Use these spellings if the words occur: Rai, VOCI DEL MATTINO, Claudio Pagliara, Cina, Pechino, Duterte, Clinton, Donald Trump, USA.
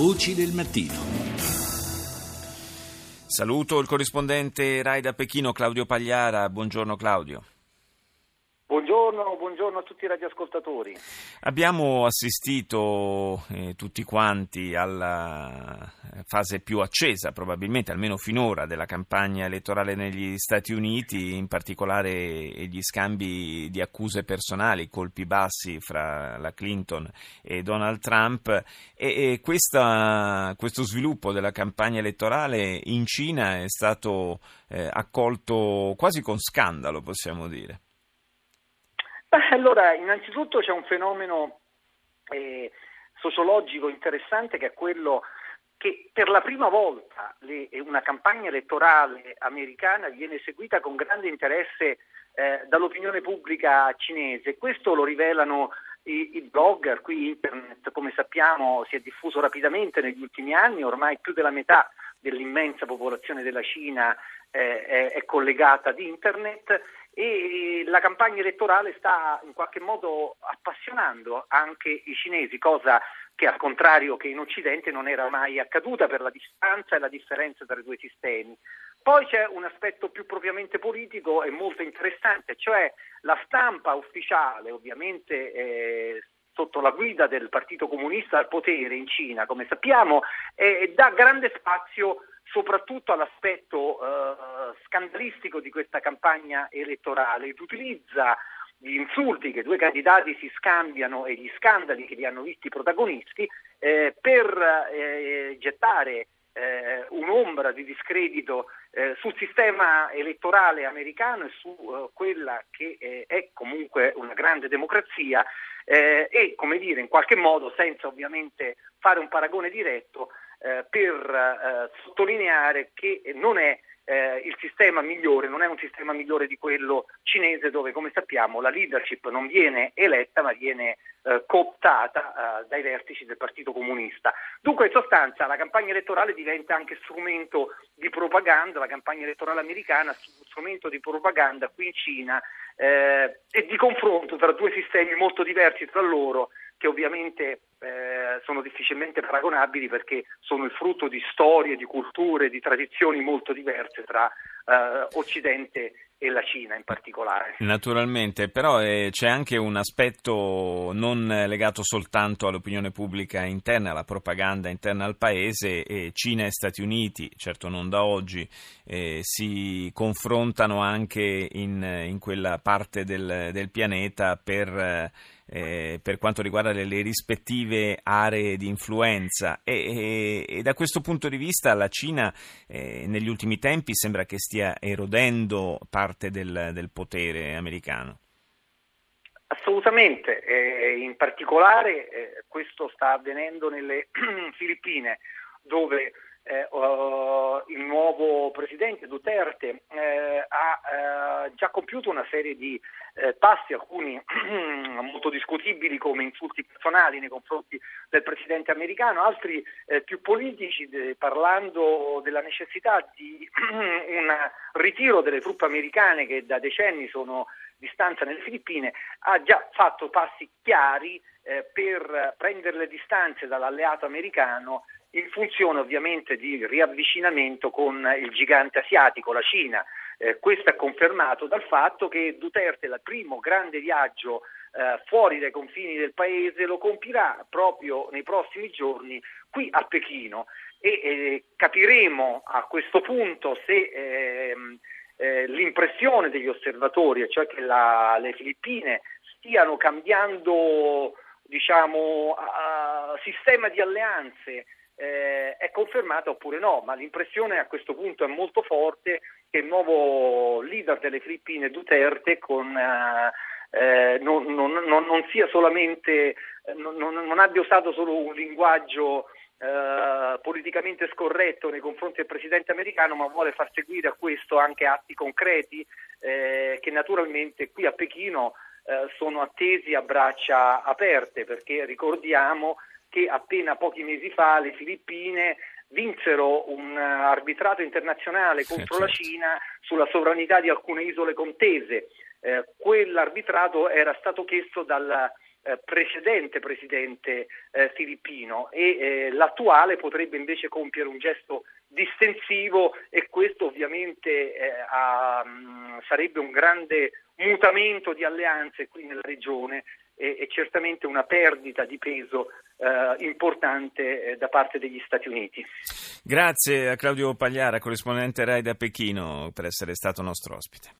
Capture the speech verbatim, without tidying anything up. Voci del mattino. Saluto il corrispondente Rai da Pechino, Claudio Pagliara. Buongiorno Claudio. Buongiorno, buongiorno a tutti i radioascoltatori. Abbiamo assistito eh, tutti quanti alla fase più accesa, probabilmente, almeno finora, della campagna elettorale negli Stati Uniti, in particolare gli scambi di accuse personali, colpi bassi fra la Clinton e Donald Trump, e, e questa, questo sviluppo della campagna elettorale in Cina è stato eh, accolto quasi con scandalo, possiamo dire. Beh, allora, innanzitutto c'è un fenomeno eh, sociologico interessante, che è quello che per la prima volta le, una campagna elettorale americana viene seguita con grande interesse eh, dall'opinione pubblica cinese. Questo lo rivelano i, i blogger. Qui internet, come sappiamo, si è diffuso rapidamente negli ultimi anni. Ormai più della metà dell'immensa popolazione della Cina eh, è, è collegata ad internet, e la campagna elettorale sta in qualche modo appassionando anche i cinesi, cosa che al contrario che in Occidente non era mai accaduta per la distanza e la differenza tra i due sistemi. Poi c'è un aspetto più propriamente politico e molto interessante, cioè la stampa ufficiale, ovviamente eh, sotto la guida del Partito Comunista al potere in Cina, come sappiamo, eh, dà grande spazio soprattutto all'aspetto eh, scandalistico di questa campagna elettorale. Utilizza gli insulti che i due candidati si scambiano e gli scandali che li hanno visti protagonisti eh, per eh, gettare eh, un'ombra di discredito eh, sul sistema elettorale americano e su eh, quella che eh, è comunque una grande democrazia eh, e, come dire, in qualche modo, senza ovviamente fare un paragone diretto, Eh, per eh, sottolineare che non è eh, il sistema migliore, non è un sistema migliore di quello cinese, dove, come sappiamo, la leadership non viene eletta ma viene eh, cooptata eh, dai vertici del Partito Comunista. Dunque, in sostanza, la campagna elettorale diventa anche strumento di propaganda, la campagna elettorale americana strumento di propaganda qui in Cina eh, e di confronto tra due sistemi molto diversi tra loro, che ovviamente Eh, sono difficilmente paragonabili, perché sono il frutto di storie, di culture, di tradizioni molto diverse tra eh, Occidente e la Cina in particolare. Naturalmente, però eh, c'è anche un aspetto non legato soltanto all'opinione pubblica interna, alla propaganda interna al paese. eh, Cina e Stati Uniti, certo non da oggi, eh, si confrontano anche in, in quella parte del, del pianeta per, eh, per quanto riguarda le, le rispettive aree di influenza, e, e, e da questo punto di vista la Cina eh, negli ultimi tempi sembra che stia erodendo parte Del, del potere americano. Assolutamente, eh, in particolare eh, questo sta avvenendo nelle Filippine, dove eh, uh, il nuovo presidente Duterte eh, ha eh, già compiuto una serie di eh, passi, alcuni molto discutibili come insulti personali nei confronti del presidente americano, altri eh, più politici, de, parlando della necessità di un ritiro delle truppe americane che da decenni sono di stanza nelle Filippine. Ha già fatto passi chiari eh, per prendere le distanze dall'alleato americano, in funzione ovviamente di riavvicinamento con il gigante asiatico, la Cina. Eh, questo è confermato dal fatto che Duterte, il primo grande viaggio eh, fuori dai confini del paese, lo compirà proprio nei prossimi giorni qui a Pechino, e eh, capiremo a questo punto se eh, eh, l'impressione degli osservatori, cioè che la, le Filippine stiano cambiando, diciamo, a, a sistema di alleanze, Eh, è confermata oppure no, ma l'impressione a questo punto è molto forte che il nuovo leader delle Filippine, Duterte, con, eh, non, non, non, non sia solamente, non, non, non abbia usato solo un linguaggio eh, politicamente scorretto nei confronti del presidente americano, ma vuole far seguire a questo anche atti concreti eh, che naturalmente qui a Pechino eh, sono attesi a braccia aperte, perché ricordiamo che appena pochi mesi fa le Filippine vinsero un arbitrato internazionale contro sì, la certo. Cina sulla sovranità di alcune isole contese. Eh, quell'arbitrato era stato chiesto dal eh, precedente presidente eh, filippino e eh, l'attuale potrebbe invece compiere un gesto distensivo, e questo ovviamente eh, ha, sarebbe un grande mutamento di alleanze qui nella regione e, e certamente una perdita di peso eh, importante eh, da parte degli Stati Uniti. Grazie a Claudio Pagliara, corrispondente Rai da Pechino, per essere stato nostro ospite.